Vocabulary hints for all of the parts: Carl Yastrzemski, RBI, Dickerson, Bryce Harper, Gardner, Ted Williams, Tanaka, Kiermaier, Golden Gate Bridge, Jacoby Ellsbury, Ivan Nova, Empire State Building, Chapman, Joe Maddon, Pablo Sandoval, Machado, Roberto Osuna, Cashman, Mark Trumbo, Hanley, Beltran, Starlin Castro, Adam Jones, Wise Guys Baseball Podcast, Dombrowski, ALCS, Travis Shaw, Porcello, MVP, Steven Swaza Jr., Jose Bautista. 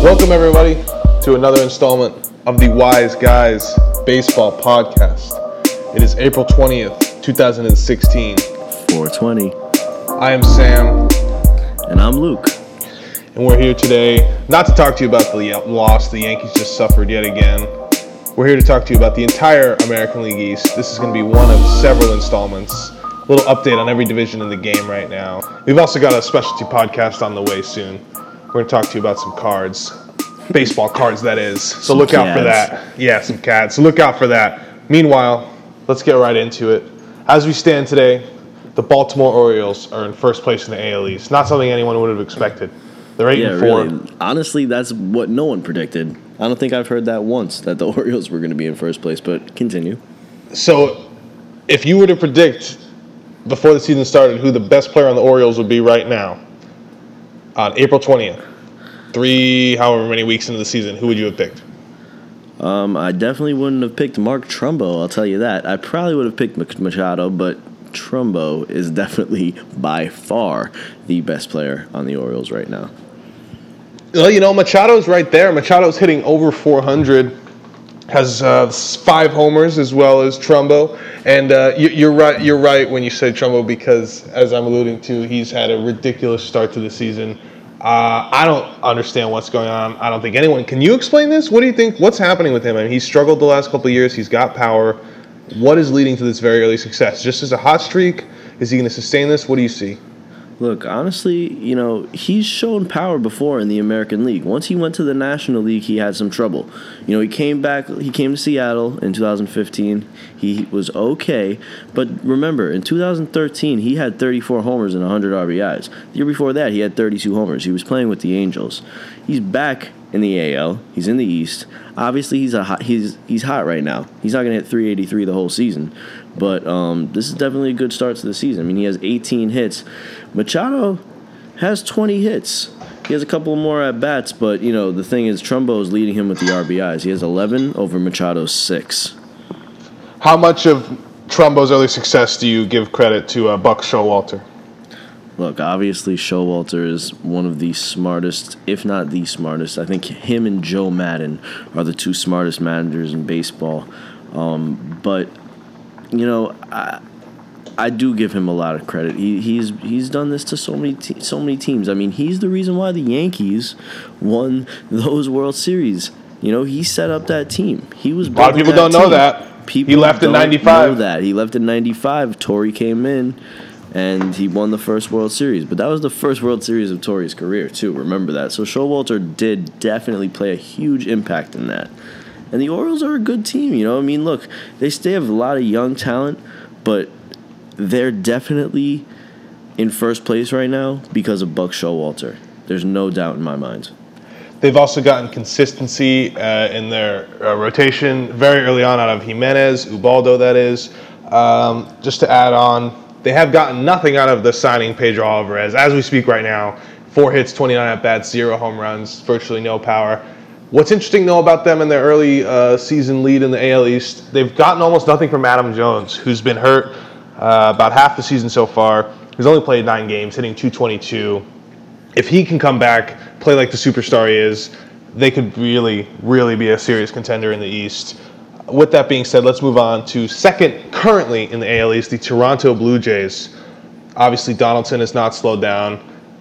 Welcome, everybody, to another installment of the Wise Guys Baseball Podcast. It is April 20th, 2016. 420. I am Sam. And I'm Luke. And we're here today not to talk to you about the loss the Yankees just suffered yet again. We're here to talk to you about the entire American League East. This is going to be one of several installments. A little update on every division in the game right now. We've also got a specialty podcast on the way soon. We're going to talk to you about some cards. Baseball cards, that is. So look out for that. Yeah, some cats. So look out for that. Meanwhile, let's get right into it. As we stand today, the Baltimore Orioles are in first place in the AL East. Not something anyone would have expected. They're 8-4. Really. Honestly, that's what no one predicted. I don't think I've heard that once, that the Orioles were going to be in first place, but continue. So if you were to predict before the season started who the best player on the Orioles would be right now, on April 20th, however many weeks into the season, who would you have picked? I definitely wouldn't have picked Mark Trumbo, I'll tell you that. I probably would have picked Machado, but Trumbo is definitely by far the best player on the Orioles right now. Well, you know, Machado's right there. Machado's hitting over 400, has 5 homers as well as Trumbo. And you're right when you say Trumbo because, as I'm alluding to, he's had a ridiculous start to the season. I don't understand what's going on. I don't think anyone. Can you explain this? What do you think? What's happening with him? I mean, he's struggled the last couple of years. He's got power. What is leading to this very early success? Just as a hot streak? Is he going to sustain this? What do you see? Look, honestly, you know, he's shown power before in the American League. Once he went to the National League, he had some trouble. You know, he came to Seattle in 2015. He was okay. But remember, in 2013, he had 34 homers and 100 RBIs. The year before that, he had 32 homers. He was playing with the Angels. He's back in the AL. He's in the East. Obviously, he's hot right now. He's not going to hit 383 the whole season. But this is definitely a good start to the season. I mean, he has 18 hits. Machado has 20 hits. He has a couple more at-bats, but, you know, the thing is Trumbo is leading him with the RBIs. He has 11 over Machado's 6. How much of Trumbo's early success do you give credit to Buck Showalter? Look, obviously Showalter is one of the smartest, if not the smartest. I think him and Joe Maddon are the two smartest managers in baseball. But you know, I do give him a lot of credit. He's done this to so many teams. I mean, he's the reason why the Yankees won those World Series. You know, he set up that team. He was a lot of people don't know that. People he left in '95. He left in '95. Torrey came in, and he won the first World Series. But that was the first World Series of Torrey's career too. Remember that. So Showalter did definitely play a huge impact in that. And the Orioles are a good team, you know. I mean, look, they have a lot of young talent, but they're definitely in first place right now because of Buck Showalter. There's no doubt in my mind. They've also gotten consistency in their rotation very early on out of Jimenez, Ubaldo, that is. Just to add on, they have gotten nothing out of the signing Pedro Alvarez. As we speak right now, 4 hits, 29 at-bats, 0 home runs, virtually no power. What's interesting, though, about them in their early season lead in the AL East, they've gotten almost nothing from Adam Jones, who's been hurt about half the season so far. He's only played 9 games, hitting .222. If he can come back, play like the superstar he is, they could really, really be a serious contender in the East. With that being said, let's move on to second currently in the AL East, the Toronto Blue Jays. Obviously, Donaldson has not slowed down.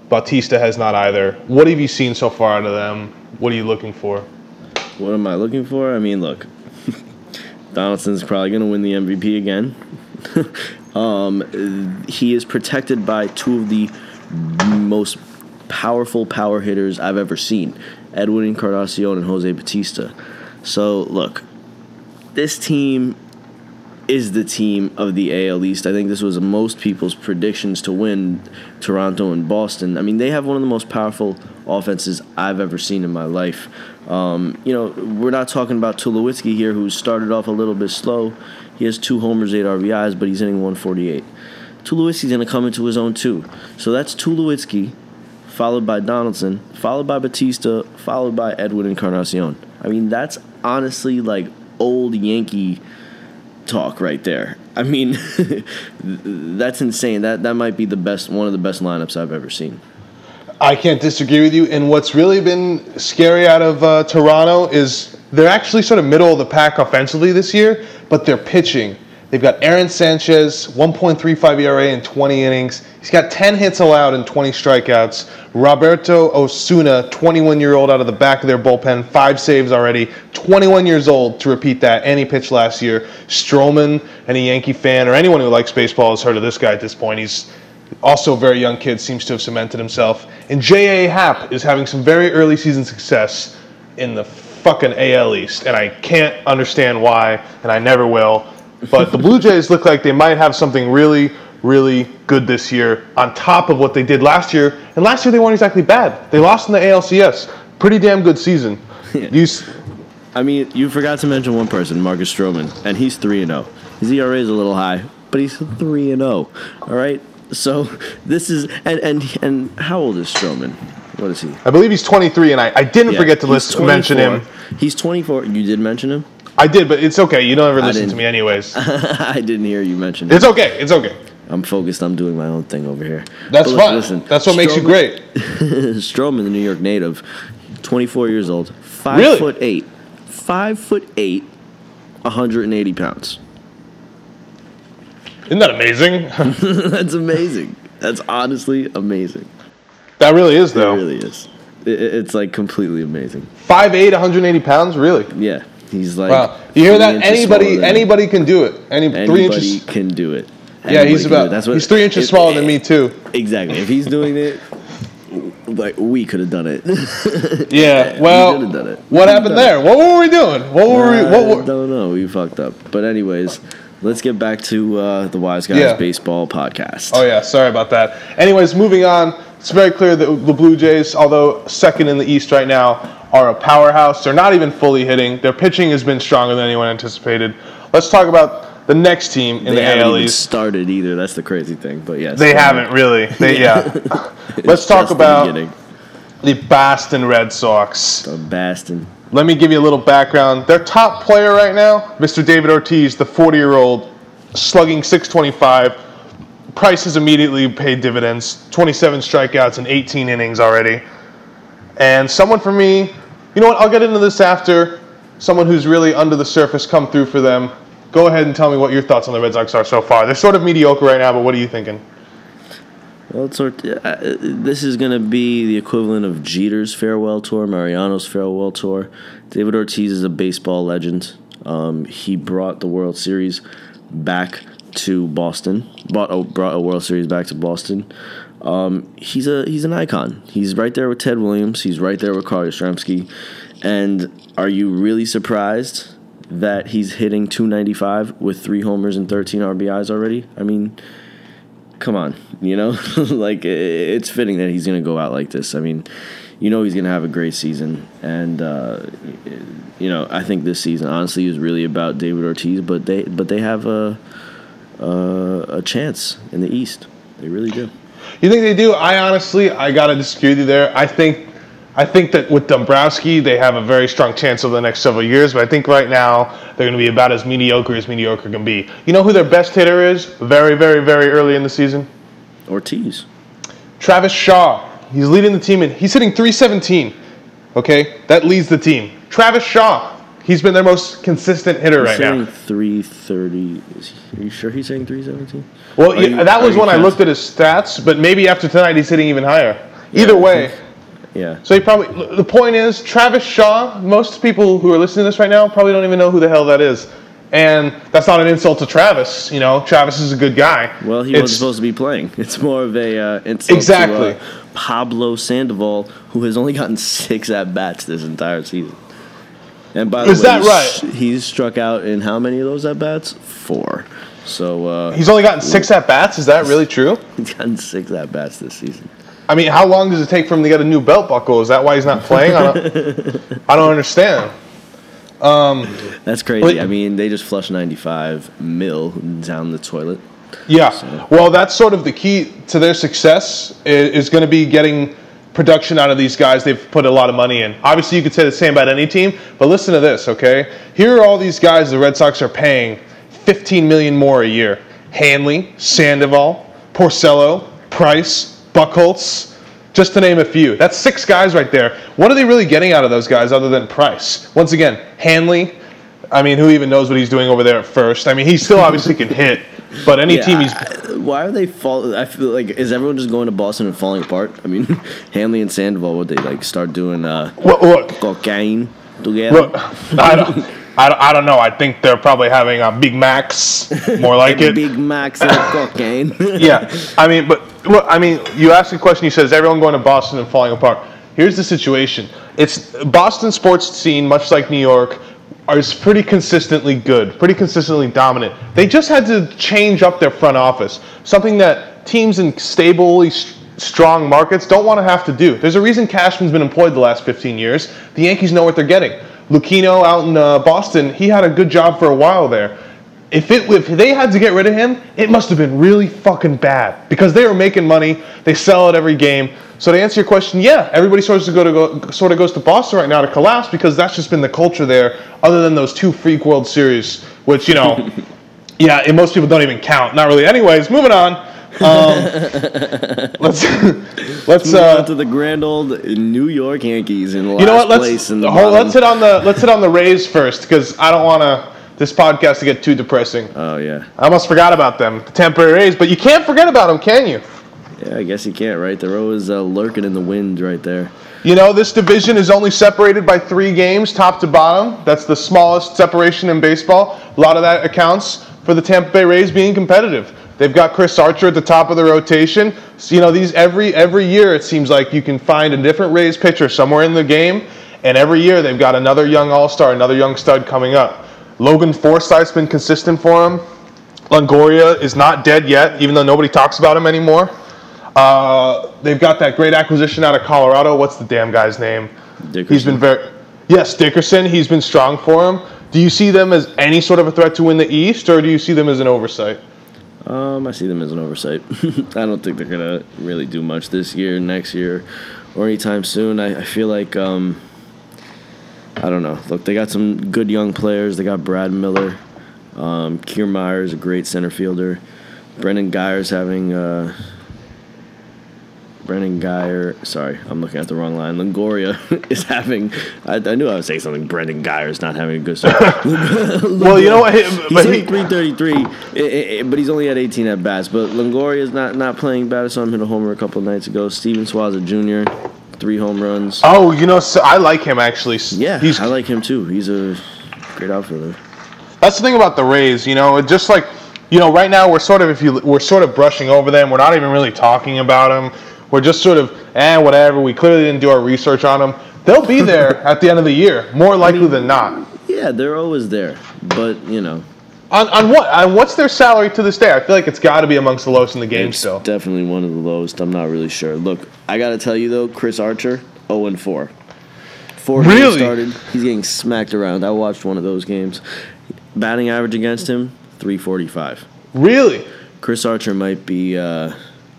Bautista has not either. What have you seen so far out of them? What are you looking for? What am I looking for? I mean, look, Donaldson's probably going to win the MVP again. He is protected by two of the most powerful power hitters I've ever seen, Edwin Encarnacion and Jose Bautista. So, look, this team is the team of the AL East. I think this was most people's predictions to win Toronto and Boston. I mean, they have one of the most powerful offenses I've ever seen in my life. You know, we're not talking about Tulowitzki here, who started off a little bit slow. He has 2 homers, 8 RBIs, but he's hitting 148. Tulowitzki's going to come into his own, too. So that's Tulowitzki, followed by Donaldson, followed by Bautista, followed by Edwin Encarnacion. I mean, that's honestly like old Yankee talk right there. I mean, that's insane. That might be one of the best lineups I've ever seen. I can't disagree with you. And what's really been scary out of Toronto is they're actually sort of middle of the pack offensively this year, but they're pitching. They've got Aaron Sanchez, 1.35 ERA in 20 innings. He's got 10 hits allowed and 20 strikeouts. Roberto Osuna, 21-year-old out of the back of their bullpen, 5 saves already. 21 years old, to repeat that, and he pitched last year. Stroman, any Yankee fan or anyone who likes baseball has heard of this guy at this point. He's also a very young kid, seems to have cemented himself. And J. A. Happ is having some very early season success in the fucking AL East, and I can't understand why, and I never will. But the Blue Jays look like they might have something really, really good this year on top of what they did last year. And last year they weren't exactly bad. They lost in the ALCS. Pretty damn good season. Yeah. You forgot to mention one person, Marcus Stroman, and he's 3-0. His ERA is a little high, but he's 3-0. All right? So this is – and how old is Stroman? What is he? I believe he's 23, and I didn't forget to mention him. He's 24. You did mention him? I did, but it's okay. You don't ever listen to me anyways. I didn't hear you mention it. It's okay. It's okay. I'm focused. I'm doing my own thing over here. That's fine. Listen, that's what makes you great. Stroman, the New York native, 24 years old, 5'8", 180 pounds. Isn't that amazing? That's amazing. That's honestly amazing. That really is, though. It really is. It's like completely amazing. 5'8", 180 pounds? Really? Yeah. He's like, wow. You hear that? Anybody can do it. Anybody can do it. Yeah, he's 3 inches smaller than me too. Exactly. If he's doing it, like we could have done it. Yeah. Well, what happened there? What were we doing? I don't know. We fucked up. But anyways, let's get back to the Wise Guys Baseball Podcast. Oh yeah, sorry about that. Anyways, moving on. It's very clear that the Blue Jays, although second in the East right now, are a powerhouse. They're not even fully hitting. Their pitching has been stronger than anyone anticipated. Let's talk about the next team in the AL East. They haven't even started either. That's the crazy thing. But yes, they haven't really. Let's talk about the Boston Red Sox. The Boston. Let me give you a little background. Their top player right now, Mr. David Ortiz, the 40-year-old, slugging .625. Price has immediately paid dividends. 27 strikeouts and 18 innings already. And someone for me, you know what, I'll get into this after. Someone who's really under the surface come through for them. Go ahead and tell me what your thoughts on the Red Sox are so far. They're sort of mediocre right now, but what are you thinking? Well, this is going to be the equivalent of Jeter's farewell tour, Mariano's farewell tour. David Ortiz is a baseball legend. He brought the World Series back to Boston. Brought a World Series back to Boston. He's an icon. He's right there with Ted Williams. He's right there with Carl Yastrzemski. And are you really surprised that he's hitting .295 with 3 homers and 13 RBIs already? I mean, come on, you know? Like, it's fitting that he's going to go out like this. I mean, you know he's going to have a great season. And, you know, I think this season, honestly, is really about David Ortiz. But they have a chance in the East. They really do. You think they do? I got to disagree with you there. I think that with Dombrowski, they have a very strong chance over the next several years, but I think right now they're going to be about as mediocre can be. You know who their best hitter is very, very, very early in the season? Ortiz. Travis Shaw. He's leading the team, and he's hitting .317. Okay? That leads the team. Travis Shaw. He's been their most consistent hitter right now. He's hitting 330. Are you sure he's hitting 317? Well, that was when I looked at his stats, but maybe after tonight he's hitting even higher. Yeah, either way. Yeah. So the point is, Travis Shaw, most people who are listening to this right now probably don't even know who the hell that is. And that's not an insult to Travis. You know, Travis is a good guy. Well, he wasn't supposed to be playing. It's more of a insult to Pablo Sandoval, who has only gotten 6 at-bats this entire season. And by the way, that right? He's struck out in how many of those at-bats? 4. So he's only gotten 6 at-bats? Is that really true? He's gotten 6 at-bats this season. I mean, how long does it take for him to get a new belt buckle? Is that why he's not playing? I don't understand. That's crazy. But, I mean, they just flushed $95 million down the toilet. Yeah. So. Well, that's sort of the key to their success is going to be getting production out of these guys they've put a lot of money in. Obviously, you could say the same about any team, but listen to this, okay? Here are all these guys the Red Sox are paying $15 million more a year. Hanley, Sandoval, Porcello, Price, Buckholz, just to name a few. That's six guys right there. What are they really getting out of those guys other than price? Once again, Hanley, I mean, who even knows what he's doing over there at first? I mean, he still obviously can hit, but any team he's... Why are they falling? I feel like, is everyone just going to Boston and falling apart? I mean, Hanley and Sandoval, would they, like, start doing cocaine together? Look, I don't know. I think they're probably having a Big Macs, more like it. Big Macs and cocaine. Yeah. I mean, but look, I mean, you asked the question, you said, is everyone going to Boston and falling apart? Here's the situation. It's Boston sports scene, much like New York, is pretty consistently good, pretty consistently dominant. They just had to change up their front office, something that teams in stably strong markets don't want to have to do. There's a reason Cashman's been employed the last 15 years. The Yankees know what they're getting. Lucchino out in Boston, he had a good job for a while there. If they had to get rid of him, it must have been really fucking bad because they were making money. They sell it every game. So to answer your question, yeah, everybody sort of goes to Boston right now to collapse because that's just been the culture there. Other than those two freak World Series, which, you know, yeah, and most people don't even count. Not really. Anyways, moving on. Let's move on to the grand old New York Yankees in last place in the bottom. Let's hit on the Rays first because I don't want this podcast to get too depressing. Oh yeah, I almost forgot about them, the Tampa Bay Rays. But you can't forget about them, can you? Yeah, I guess you can't, right? They're always lurking in the wind right there. You know, this division is only separated by 3 games, top to bottom. That's the smallest separation in baseball. A lot of that accounts for the Tampa Bay Rays being competitive. They've got Chris Archer at the top of the rotation. So, you know, these every year it seems like you can find a different Rays pitcher somewhere in the game, and every year they've got another young all-star, another young stud coming up. Logan Forsythe's been consistent for him. Longoria is not dead yet, even though nobody talks about him anymore. They've got that great acquisition out of Colorado. What's the damn guy's name? Dickerson. Dickerson. He's been strong for him. Do you see them as any sort of a threat to win the East, or do you see them as an oversight? I see them as an oversight. I don't think they're going to really do much this year, next year, or anytime soon. I feel like, I don't know. Look, they got some good young players. They got Brad Miller. Kiermaier is a great center fielder. Longoria is having... I knew I was saying something. Brendan Geyer's not having a good start. Well, you know what? He's hitting 333, but he's only had 18 at-bats. But Longoria's not playing bad. I saw him hit a homer a couple of nights ago. Steven Swaza Jr., 3 home runs. Oh, you know, so I like him, actually. Yeah, I like him, too. He's a great outfielder. That's the thing about the Rays, you know. Just like, you know, right now we're sort of brushing over them. We're not even really talking about them. We're just sort of, whatever. We clearly didn't do our research on them. They'll be there at the end of the year, more likely than not. Yeah, they're always there, but, you know. What's their salary to this day? I feel like it's got to be amongst the lowest in the game still. Definitely one of the lowest. I'm not really sure. Look, I got to tell you, though, Chris Archer, 0-4. Really? Started. He's getting smacked around. I watched one of those games. Batting average against him, 345. Really? Chris Archer might be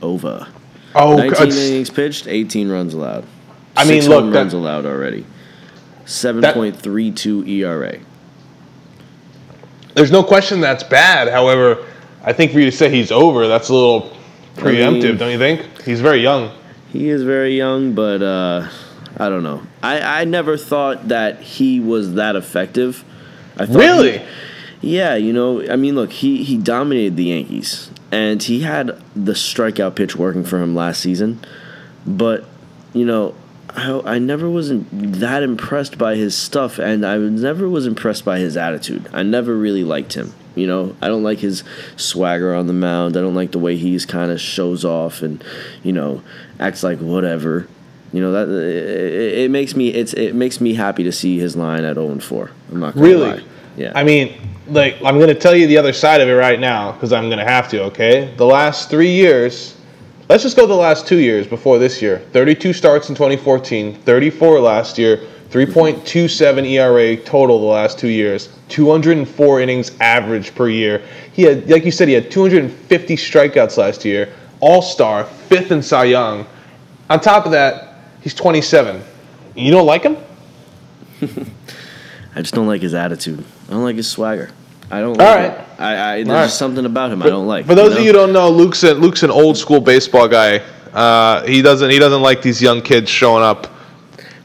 over. 19 innings pitched, 18 runs allowed. I mean, 6 home runs allowed already. 7.32 ERA. There's no question that's bad. However, I think for you to say he's over, that's a little preemptive, don't you think? He's very young. He is very young, but I don't know. I never thought that he was that effective. Really? Yeah, you know, I mean, look, he dominated the Yankees. And he had the strikeout pitch working for him last season. But, you know, I never wasn't that impressed by his stuff, and I never was impressed by his attitude. I never really liked him, you know. I don't like his swagger on the mound. I don't like the way he's kind of shows off and, you know, acts like whatever. You know, that it makes me happy to see his line at 0-4. I'm not going to lie. Really? Yeah. I mean... Like, I'm going to tell you the other side of it right now because I'm going to have to, okay? The last 3 years, let's just go the last 2 years before this year. 32 starts in 2014, 34 last year, 3.27 ERA total the last 2 years, 204 innings average per year. He had, like you said, 250 strikeouts last year, all-star, 5th in Cy Young. On top of that, he's 27. You don't like him? I just don't like his attitude. I don't like his swagger. I don't like it. There's just something about him I don't like. For those of you who don't know, Luke's an old school baseball guy. He doesn't like these young kids showing up.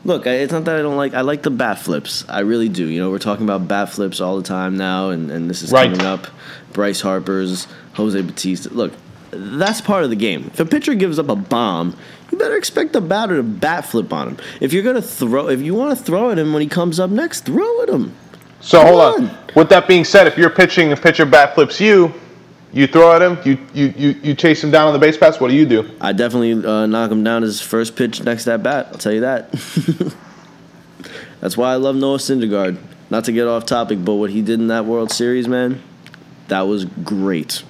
Look, it's not that I don't like. I like the bat flips. I really do. You know, we're talking about bat flips all the time now, and this is coming up. Bryce Harper's, Jose Bautista. Look, that's part of the game. If a pitcher gives up a bomb, you better expect the batter to bat flip on him. If you want to throw at him when he comes up next, throw at him. So hold on. With that being said, if you're pitching, a pitcher bat flips you. You throw at him, you chase him down on the base pass, what do you do? I definitely knock him down his first pitch next at bat, I'll tell you that. That's why I love Noah Syndergaard. Not to get off topic, but what he did in that World Series, man, that was great.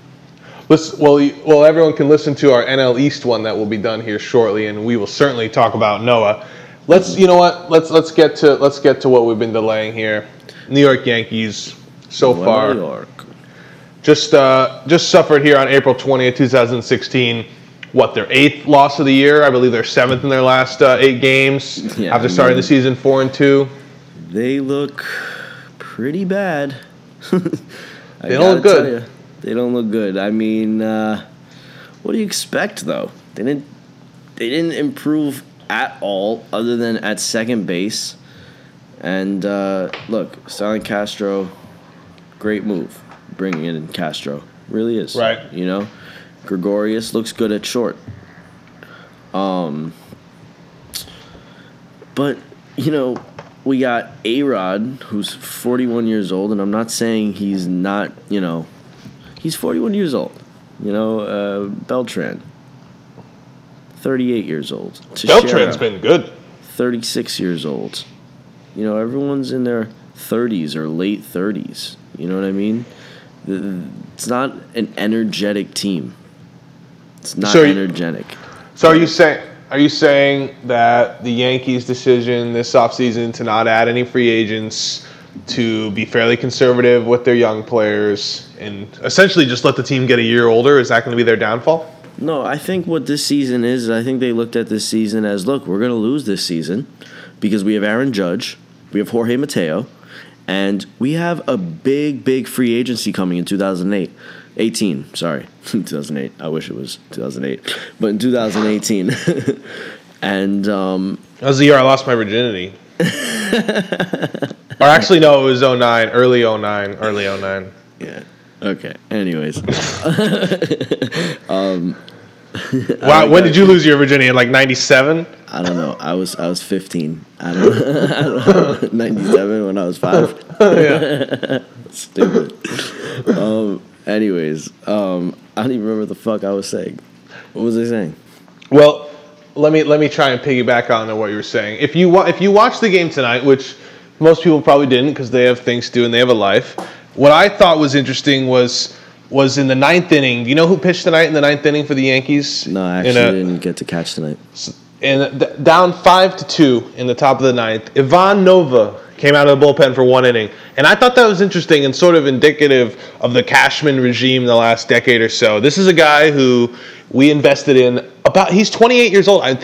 Well, everyone can listen to our NL East one that will be done here shortly, and we will certainly talk about Noah. Let's get to what we've been delaying here. New York Yankees so far. New York. Just suffered here on April 20th, 2016. What, their 8th loss of the year? I believe they're 7th in their last 8 games after starting the season 4-2. They look pretty bad. They don't look good. They don't look good. I mean, what do you expect though? They didn't improve at all, other than at second base. And look, Starlin Castro, great move. Bringing in Castro really is right. You know, Gregorius looks good at short. But you know, we got A-Rod, who's 41 years old, and I'm not saying he's not. You know, he's 41 years old. You know, Beltran, 38 years old. Beltran's been good. 36 years old. You know, everyone's in their 30s or late 30s. You know what I mean? It's not an energetic team. It's not energetic. So are you saying that the Yankees' decision this offseason to not add any free agents, to be fairly conservative with their young players, and essentially just let the team get a year older, is that going to be their downfall? No, I think what this season is, I think they looked at this season as, look, we're going to lose this season because we have Aaron Judge, we have Jorge Mateo, and we have a big, big free agency coming in 2018. Sorry, 2008. I wish it was 2008. But in 2018. And that was the year I lost my virginity. Or actually, no, it was 2009. Early 2009. Yeah. Okay. Anyways. Wow, when did you lose your virginity? In like 97? I don't know. I was 15. I don't know. 97 when I was 5. Yeah. Stupid. Anyways, I don't even remember what the fuck I was saying. What was I saying? Well, let me try and piggyback on what you were saying. If you watch the game tonight, which most people probably didn't because they have things to do and they have a life, what I thought was interesting was in the 9th inning. Do you know who pitched tonight in the 9th inning for the Yankees? No, I actually didn't get to catch tonight. And down 5-2 in the top of the 9th, Ivan Nova came out of the bullpen for one inning. And I thought that was interesting and sort of indicative of the Cashman regime the last decade or so. This is a guy who we invested in. He's 28 years old. I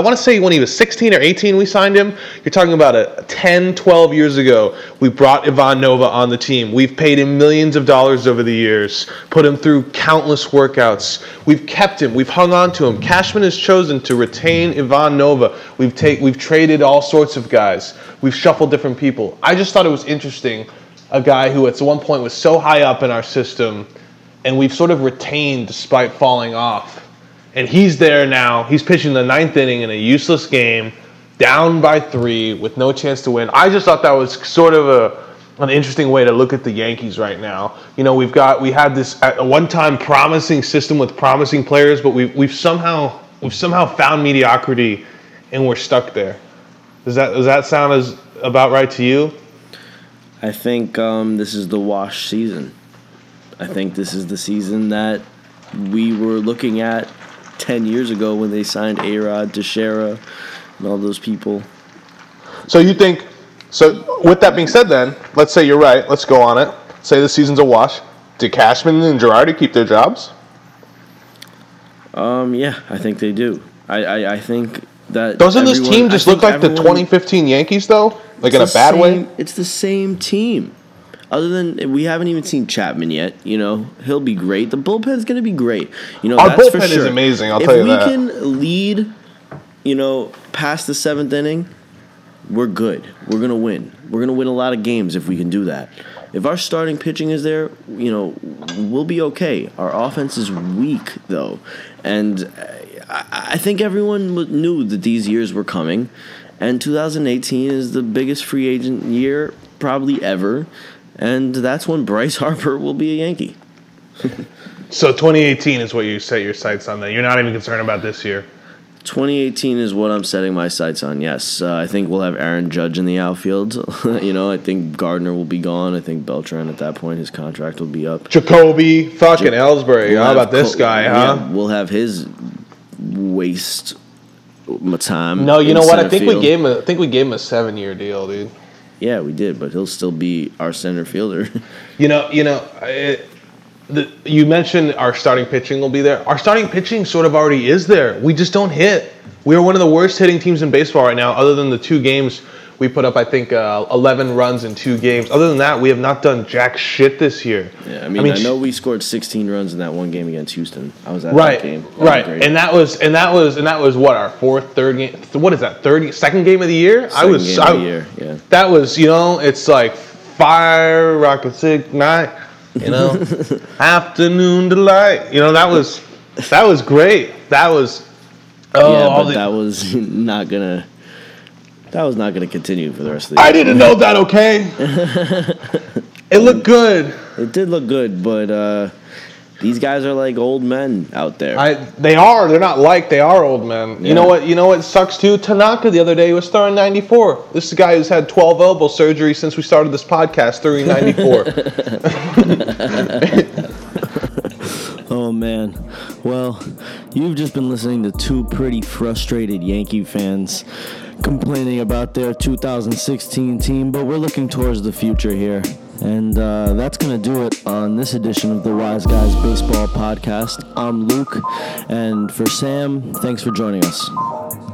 want to say when he was 16 or 18 we signed him. You're talking about 10, 12 years ago. We brought Ivan Nova on the team. We've paid him millions of dollars over the years, put him through countless workouts. We've kept him. We've hung on to him. Cashman has chosen to retain Ivan Nova. We've traded all sorts of guys. We've shuffled different people. I just thought it was interesting, a guy who at one point was so high up in our system, and we've sort of retained despite falling off. And he's there now. He's pitching the 9th inning in a useless game, down by 3 with no chance to win. I just thought that was sort of an interesting way to look at the Yankees right now. You know, we had this at one time promising system with promising players, but we've somehow found mediocrity, and we're stuck there. Does that sound as about right to you? I think this is the wash season. I think this is the season that we were looking at 10 years ago when they signed A-Rod, Teixeira, and all those people. So with that being said then, let's say you're right. Let's go on it. Say the season's a wash. Did Cashman and Girardi keep their jobs? Yeah, I think they do. I think that... Doesn't this team just look like the 2015 Yankees, though? Like in a bad way? It's the same team. Other than we haven't even seen Chapman yet, you know, he'll be great. The bullpen's going to be great. You know, our that's bullpen for sure. is amazing. I'll if tell you that. If we can lead, you know, past the seventh inning, we're good. We're going to win. We're going to win a lot of games if we can do that. If our starting pitching is there, you know, we'll be okay. Our offense is weak, though. And I think everyone knew that these years were coming. And 2018 is the biggest free agent year probably ever. And that's when Bryce Harper will be a Yankee. So 2018 is what you set your sights on then. You're not even concerned about this year. 2018 is what I'm setting my sights on, yes. I think we'll have Aaron Judge in the outfield. You know, I think Gardner will be gone. I think Beltran at that point, his contract will be up. Jacoby fucking Ellsbury. How about this guy, huh? Yeah, we'll have his waste time. No, you know what? I think we gave him a 7-year deal, dude. Yeah, we did, but he'll still be our center fielder. You mentioned our starting pitching will be there. Our starting pitching sort of already is there. We just don't hit. We are one of the worst hitting teams in baseball right now, other than the two games we put up, I think, 11 runs in two games. Other than that, we have not done jack shit this year. Yeah, I mean, I know we scored 16 runs in that one game against Houston. I was at that game. Right. And that was what, our third game. What is that? Second game of the year? Yeah. That was, you know, it's like fire, rocket, sick, night. You know, afternoon delight. You know, that was great. That was not gonna continue for the rest of the year. I didn't know that. Okay, it looked good. It did look good, but these guys are like old men out there. They are. They're not like they are old men. Yeah. You know what? You know what sucks too. Tanaka the other day was throwing 94. This is a guy who's had 12 elbow surgery since we started this podcast. Throwing 94. Oh man. Well, you've just been listening to two pretty frustrated Yankee fans complaining about their 2016 team, but we're looking towards the future here. And that's going to do it on this edition of the Wise Guys Baseball Podcast. I'm Luke, and for Sam, thanks for joining us.